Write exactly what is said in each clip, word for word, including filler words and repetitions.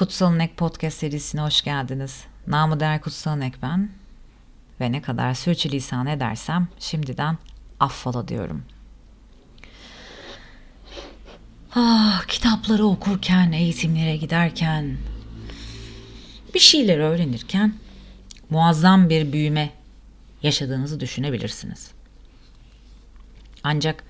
Kutsalnek podcast serisine hoş geldiniz. Namı değer Kutsalnek ben ve ne kadar sürçülisan edersem şimdiden affola diyorum. Ah, kitapları okurken, eğitimlere giderken, bir şeyler öğrenirken muazzam bir büyüme yaşadığınızı düşünebilirsiniz. Ancak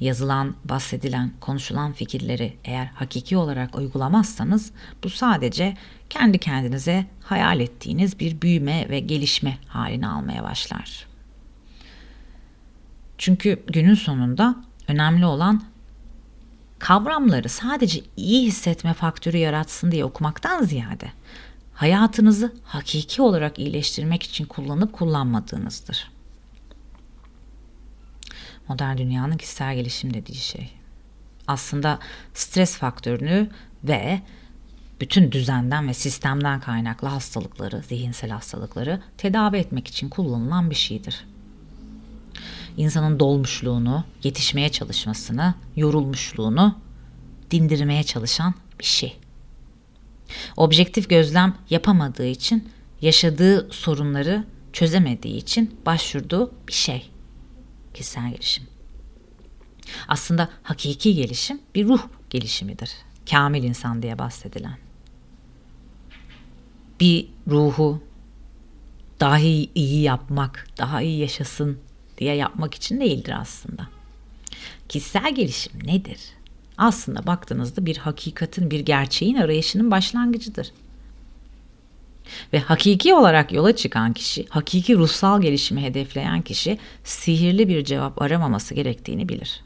yazılan, bahsedilen, konuşulan fikirleri eğer hakiki olarak uygulamazsanız bu sadece kendi kendinize hayal ettiğiniz bir büyüme ve gelişme halini almaya başlar. Çünkü günün sonunda önemli olan kavramları sadece iyi hissetme faktörü yaratsın diye okumaktan ziyade hayatınızı hakiki olarak iyileştirmek için kullanıp kullanmadığınızdır. Modern dünyanın kişisel gelişim dediği şey. Aslında stres faktörünü ve bütün düzenden ve sistemden kaynaklı hastalıkları, zihinsel hastalıkları tedavi etmek için kullanılan bir şeydir. İnsanın dolmuşluğunu, yetişmeye çalışmasını, yorulmuşluğunu dindirmeye çalışan bir şey. Objektif gözlem yapamadığı için, yaşadığı sorunları çözemediği için başvurduğu bir şey. Kişisel gelişim. Aslında hakiki gelişim bir ruh gelişimidir. Kamil insan diye bahsedilen. Bir ruhu daha iyi yapmak, daha iyi yaşasın diye yapmak için değildir aslında. Kişisel gelişim nedir? Aslında baktığınızda bir hakikatin, bir gerçeğin arayışının başlangıcıdır. Ve hakiki olarak yola çıkan kişi, hakiki ruhsal gelişimi hedefleyen kişi sihirli bir cevap aramaması gerektiğini bilir.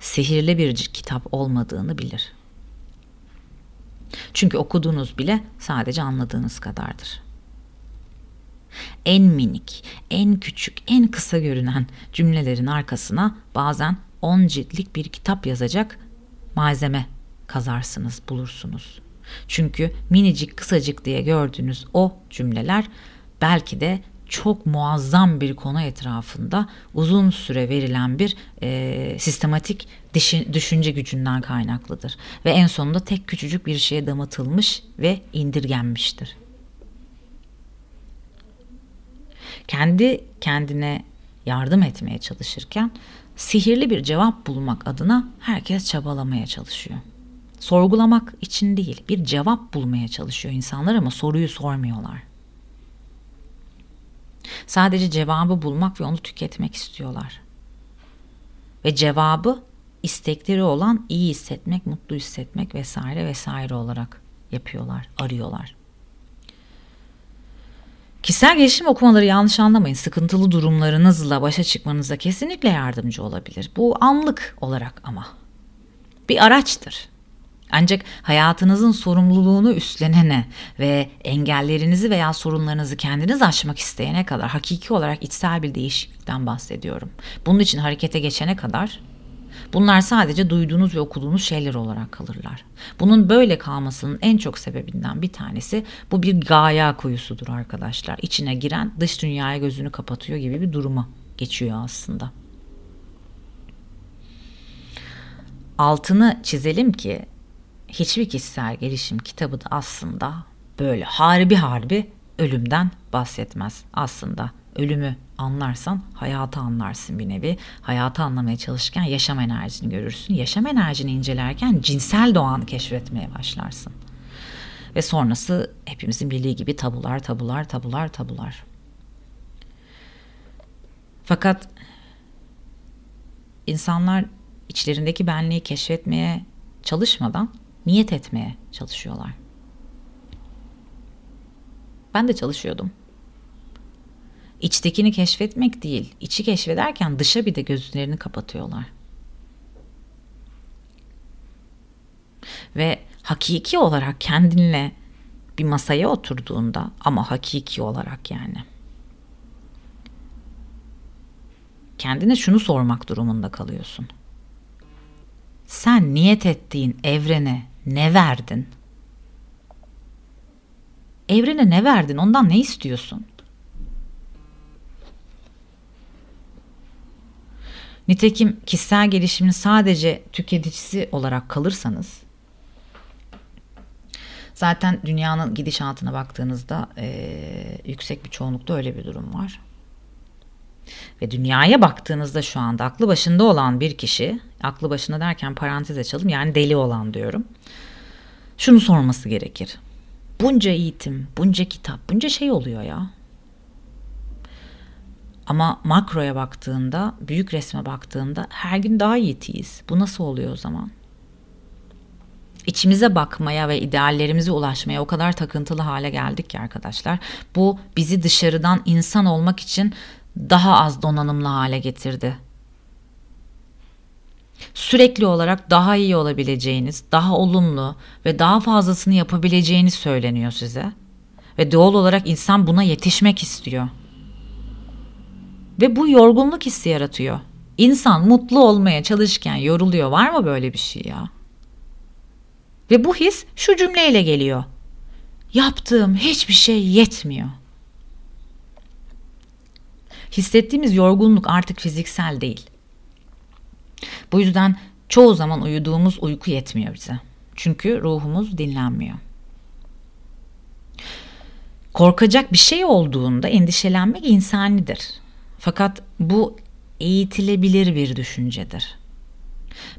Sihirli bir kitap olmadığını bilir. Çünkü okuduğunuz bile sadece anladığınız kadardır. En minik, en küçük, en kısa görünen cümlelerin arkasına bazen on ciltlik bir kitap yazacak malzeme kazarsınız, bulursunuz. Çünkü minicik kısacık diye gördüğünüz o cümleler belki de çok muazzam bir konu etrafında uzun süre verilen bir e, sistematik düşünce gücünden kaynaklıdır. Ve en sonunda tek küçücük bir şeye damatılmış ve indirgenmiştir. Kendi kendine yardım etmeye çalışırken sihirli bir cevap bulmak adına herkes çabalamaya çalışıyor. Sorgulamak için değil, bir cevap bulmaya çalışıyor insanlar ama soruyu sormuyorlar. Sadece cevabı bulmak ve onu tüketmek istiyorlar. Ve cevabı istekleri olan iyi hissetmek, mutlu hissetmek vesaire vesaire olarak yapıyorlar, arıyorlar. Kişisel gelişim okumaları yanlış anlamayın. Sıkıntılı durumlarınızla başa çıkmanıza kesinlikle yardımcı olabilir. Bu anlık olarak ama bir araçtır. Ancak hayatınızın sorumluluğunu üstlenene ve engellerinizi veya sorunlarınızı kendiniz aşmak isteyene kadar hakiki olarak içsel bir değişiklikten bahsediyorum. Bunun için harekete geçene kadar bunlar sadece duyduğunuz ve okuduğunuz şeyler olarak kalırlar. Bunun böyle kalmasının en çok sebebinden bir tanesi bu bir gaya kuyusudur arkadaşlar. İçine giren dış dünyaya gözünü kapatıyor gibi bir duruma geçiyor aslında. Altını çizelim ki hiçbir kişisel gelişim kitabı da aslında böyle harbi harbi ölümden bahsetmez. Aslında ölümü anlarsan hayatı anlarsın bir nevi. Hayatı anlamaya çalışırken yaşam enerjini görürsün. Yaşam enerjini incelerken cinsel doğanı keşfetmeye başlarsın. Ve sonrası hepimizin bildiği gibi tabular, tabular, tabular, tabular. Fakat insanlar içlerindeki benliği keşfetmeye çalışmadan niyet etmeye çalışıyorlar. Ben de çalışıyordum. İçtekini keşfetmek değil, içi keşfederken dışa bir de gözlerini kapatıyorlar. Ve hakiki olarak kendinle bir masaya oturduğunda, ama hakiki olarak yani, kendine şunu sormak durumunda kalıyorsun. Sen niyet ettiğin evrene ne verdin? Evrene ne verdin? Ondan ne istiyorsun? Nitekim kişisel gelişimin sadece tüketicisi olarak kalırsanız Zaten dünyanın gidişatına baktığınızda e, yüksek bir çoğunlukta öyle bir durum var. Ve dünyaya baktığınızda şu anda aklı başında olan bir kişi, aklı başında derken parantez açalım, yani deli olan diyorum, şunu sorması gerekir. Bunca eğitim, bunca kitap, bunca şey oluyor ya. Ama makroya baktığında, büyük resme baktığında her gün daha yetiyiz. Bu nasıl oluyor o zaman? İçimize bakmaya ve ideallerimize ulaşmaya o kadar takıntılı hale geldik ki arkadaşlar. Bu bizi dışarıdan insan olmak için daha az donanımlı hale getirdi. Sürekli olarak daha iyi olabileceğiniz, daha olumlu ve daha fazlasını yapabileceğiniz söyleniyor size. Ve doğal olarak insan buna yetişmek istiyor. Ve bu yorgunluk hissi yaratıyor. İnsan mutlu olmaya çalışırken yoruluyor. Var mı böyle bir şey ya? Ve bu his şu cümleyle geliyor. Yaptığım hiçbir şey yetmiyor. Hissettiğimiz yorgunluk artık fiziksel değil. Bu yüzden çoğu zaman uyuduğumuz uyku yetmiyor bize. Çünkü ruhumuz dinlenmiyor. Korkacak bir şey olduğunda endişelenmek insanidir. Fakat bu eğitilebilir bir düşüncedir.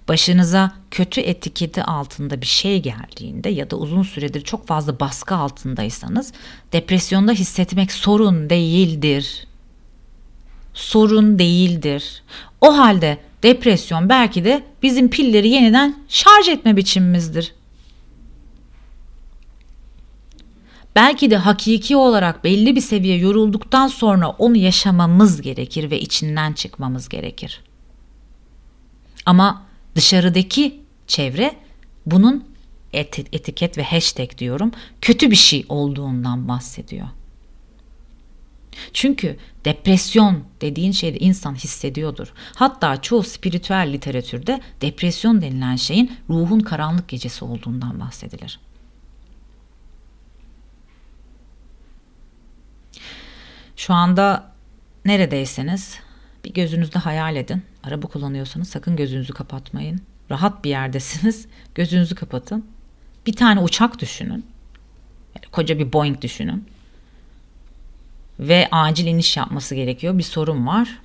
Başınıza kötü etiketi altında bir şey geldiğinde ya da uzun süredir çok fazla baskı altındaysanız depresyonda hissetmek sorun değildir. Sorun değildir. O halde depresyon belki de bizim pilleri yeniden şarj etme biçimimizdir. Belki de hakiki olarak belli bir seviye yorulduktan sonra onu yaşamamız gerekir ve içinden çıkmamız gerekir. Ama dışarıdaki çevre bunun et- etiket ve hashtag diyorum kötü bir şey olduğundan bahsediyor. Çünkü depresyon dediğin şeyi insan hissediyordur. Hatta çoğu spiritüel literatürde depresyon denilen şeyin ruhun karanlık gecesi olduğundan bahsedilir. Şu anda neredeyseniz bir gözünüzde hayal edin. Araba kullanıyorsanız sakın gözünüzü kapatmayın. Rahat bir yerdesiniz, gözünüzü kapatın. Bir tane uçak düşünün. Koca bir Boeing düşünün. Ve acil iniş yapması gerekiyor. Bir sorun var.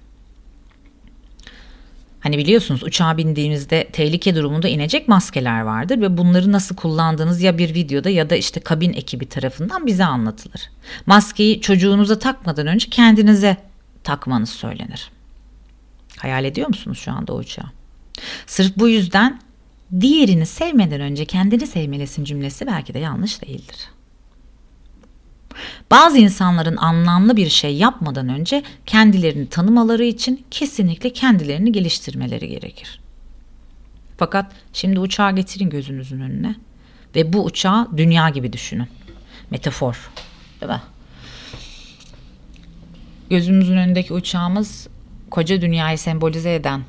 Hani biliyorsunuz uçağa bindiğinizde tehlike durumunda inecek maskeler vardır ve bunları nasıl kullandığınız ya bir videoda ya da işte kabin ekibi tarafından bize anlatılır. Maskeyi çocuğunuza takmadan önce kendinize takmanız söylenir. Hayal ediyor musunuz şu anda o uçağı? Sırf bu yüzden diğerini sevmeden önce kendini sevmelisin cümlesi belki de yanlış değildir. Bazı insanların anlamlı bir şey yapmadan önce kendilerini tanımaları için kesinlikle kendilerini geliştirmeleri gerekir. Fakat şimdi uçağı getirin gözünüzün önüne ve bu uçağı dünya gibi düşünün. Metafor, değil mi? Gözümüzün önündeki uçağımız koca dünyayı sembolize eden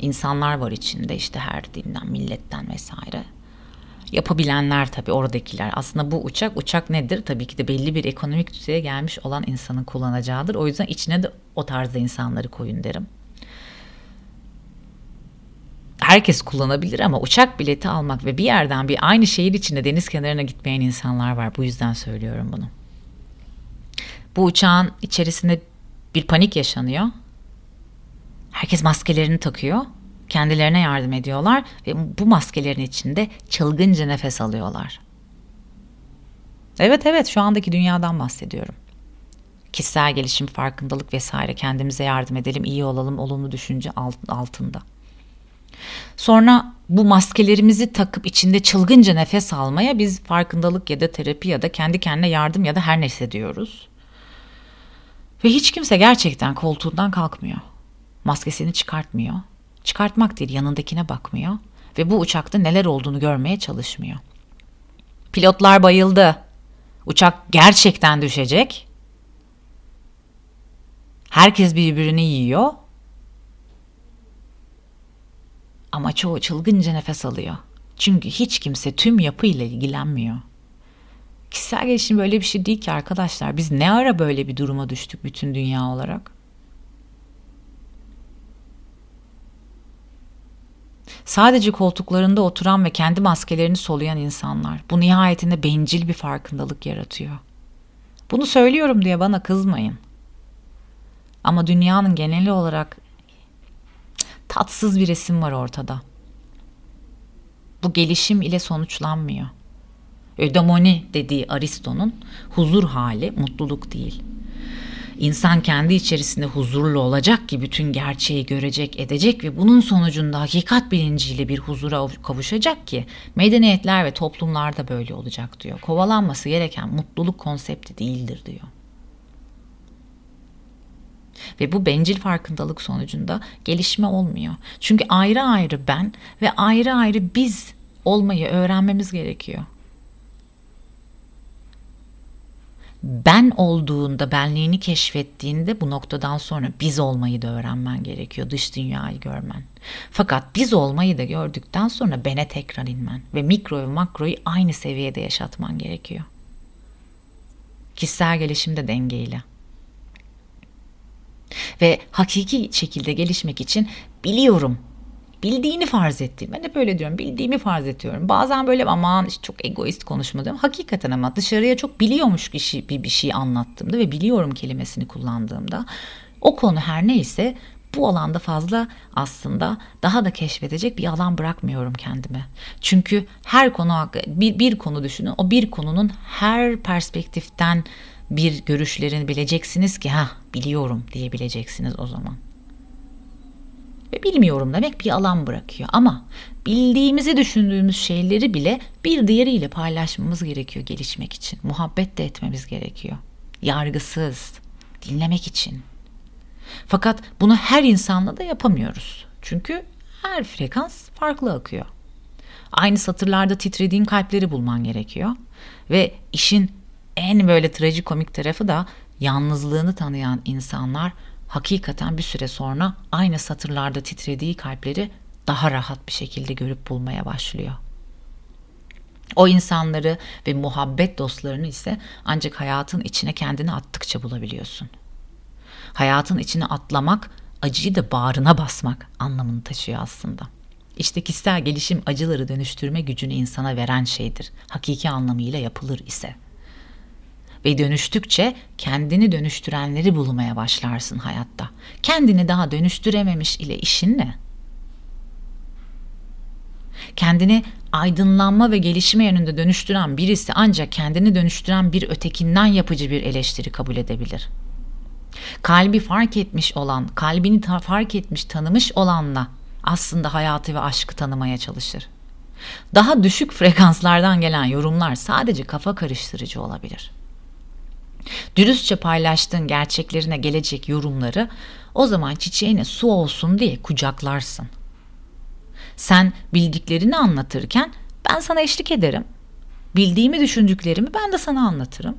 insanlar var içinde, işte her dinden, milletten vesaire. Yapabilenler tabii oradakiler. Aslında bu uçak, uçak nedir? Tabii ki de belli bir ekonomik düzeye gelmiş olan insanın kullanacağıdır. O yüzden içine de o tarzda insanları koyun derim. Herkes kullanabilir ama uçak bileti almak ve bir yerden bir aynı şehir içinde deniz kenarına gitmeyen insanlar var. Bu yüzden söylüyorum bunu. Bu uçağın içerisinde bir panik yaşanıyor. Herkes maskelerini takıyor. Kendilerine yardım ediyorlar ve bu maskelerin içinde çılgınca nefes alıyorlar. Evet evet şu andaki dünyadan bahsediyorum. Kişisel gelişim, farkındalık vesaire, kendimize yardım edelim, iyi olalım, olumlu düşünce altında. Sonra bu maskelerimizi takıp içinde çılgınca nefes almaya biz farkındalık ya da terapi ya da kendi kendine yardım ya da her neyse diyoruz. Ve hiç kimse gerçekten koltuğundan kalkmıyor. Maskesini çıkartmıyor. Çıkartmak değil, yanındakine bakmıyor ve bu uçakta neler olduğunu görmeye çalışmıyor. Pilotlar bayıldı. Uçak gerçekten düşecek. Herkes birbirini yiyor. Ama çoğu çılgınca nefes alıyor. Çünkü hiç kimse tüm yapıyla ilgilenmiyor. Kişisel gelişim böyle bir şey değil ki arkadaşlar. Biz ne ara böyle bir duruma düştük bütün dünya olarak? Sadece koltuklarında oturan ve kendi maskelerini soluyan insanlar. Bu nihayetinde bencil bir farkındalık yaratıyor. Bunu söylüyorum diye bana kızmayın. Ama dünyanın geneli olarak tatsız bir resim var ortada. Bu gelişim ile sonuçlanmıyor. Ödemoni dediği Aristo'nun huzur hali mutluluk değil. İnsan kendi içerisinde huzurlu olacak ki bütün gerçeği görecek, edecek ve bunun sonucunda hakikat bilinciyle bir huzura kavuşacak ki medeniyetler ve toplumlarda böyle olacak diyor. Kovalanması gereken mutluluk konsepti değildir diyor. Ve bu bencil farkındalık sonucunda gelişme olmuyor. Çünkü ayrı ayrı ben ve ayrı ayrı biz olmayı öğrenmemiz gerekiyor. Ben olduğunda, benliğini keşfettiğinde bu noktadan sonra biz olmayı da öğrenmen gerekiyor. Dış dünyayı görmen. Fakat biz olmayı da gördükten sonra bene tekrar inmen ve mikro ve makroyu aynı seviyede yaşatman gerekiyor. Kişisel gelişimde dengeyle. Ve hakiki şekilde gelişmek için biliyorum. Bildiğini farz ettiğim. Ben de böyle diyorum. Bildiğimi farz ediyorum. Bazen böyle aman işte çok egoist konuşma diyorum. Hakikaten ama dışarıya çok biliyormuş kişi bir, bir şey anlattığımda ve biliyorum kelimesini kullandığımda o konu her neyse bu alanda fazla aslında daha da keşfedecek bir alan bırakmıyorum kendime. Çünkü her konu bir, bir konu düşünün. O bir konunun her perspektiften bir görüşlerini bileceksiniz ki ha biliyorum diyebileceksiniz o zaman. Ve bilmiyorum demek bir alan bırakıyor ama bildiğimizi düşündüğümüz şeyleri bile bir diğeriyle paylaşmamız gerekiyor gelişmek için. Muhabbet de etmemiz gerekiyor. Yargısız, dinlemek için. Fakat bunu her insanla da yapamıyoruz. Çünkü her frekans farklı akıyor. Aynı satırlarda titrediğin kalpleri bulman gerekiyor. Ve işin en böyle trajikomik tarafı da yalnızlığını tanıyan insanlar hakikaten bir süre sonra aynı satırlarda titrediği kalpleri daha rahat bir şekilde görüp bulmaya başlıyor. O insanları ve muhabbet dostlarını ise ancak hayatın içine kendini attıkça bulabiliyorsun. Hayatın içine atlamak, acıyı da bağrına basmak anlamını taşıyor aslında. İşte kişisel gelişim acıları dönüştürme gücünü insana veren şeydir. Hakiki anlamıyla yapılır ise. Ve dönüştükçe kendini dönüştürenleri bulmaya başlarsın hayatta. Kendini daha dönüştürememiş ile işin ne? Kendini aydınlanma ve gelişme yönünde dönüştüren birisi ancak kendini dönüştüren bir ötekinden yapıcı bir eleştiri kabul edebilir. Kalbi fark etmiş olan, kalbini ta- fark etmiş, tanımış olanla aslında hayatı ve aşkı tanımaya çalışır. Daha düşük frekanslardan gelen yorumlar sadece kafa karıştırıcı olabilir. Dürüstçe paylaştığın gerçeklerine gelecek yorumları o zaman çiçeğine su olsun diye kucaklarsın. Sen bildiklerini anlatırken ben sana eşlik ederim. Bildiğimi düşündüklerimi ben de sana anlatırım.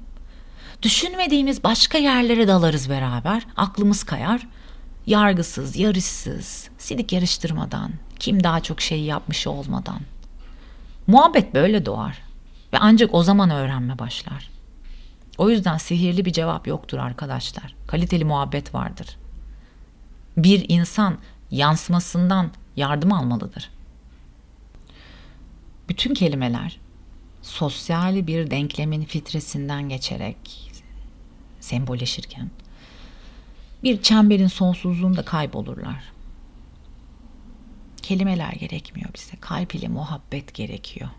Düşünmediğimiz başka yerlere dalarız beraber. Aklımız kayar. Yargısız, yarışsız, sidik yarıştırmadan, kim daha çok şeyi yapmış olmadan. Muhabbet böyle doğar ve ancak o zaman öğrenme başlar. O yüzden sihirli bir cevap yoktur arkadaşlar. Kaliteli muhabbet vardır. Bir insan yansımasından yardım almalıdır. Bütün kelimeler sosyal bir denklemin filtresinden geçerek sembolleşirken bir çemberin sonsuzluğunda kaybolurlar. Kelimeler gerekmiyor bize. Kalp ile muhabbet gerekiyor.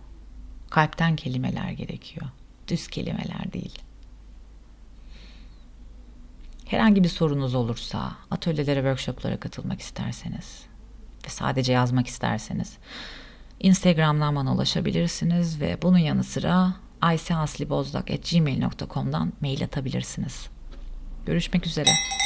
Kalpten kelimeler gerekiyor. Düz kelimeler değil. Herhangi bir sorunuz olursa, atölyelere, workshoplara katılmak isterseniz ve sadece yazmak isterseniz Instagram'dan bana ulaşabilirsiniz ve bunun yanı sıra ayseaslibozdak at gmail nokta com'dan mail atabilirsiniz. Görüşmek üzere.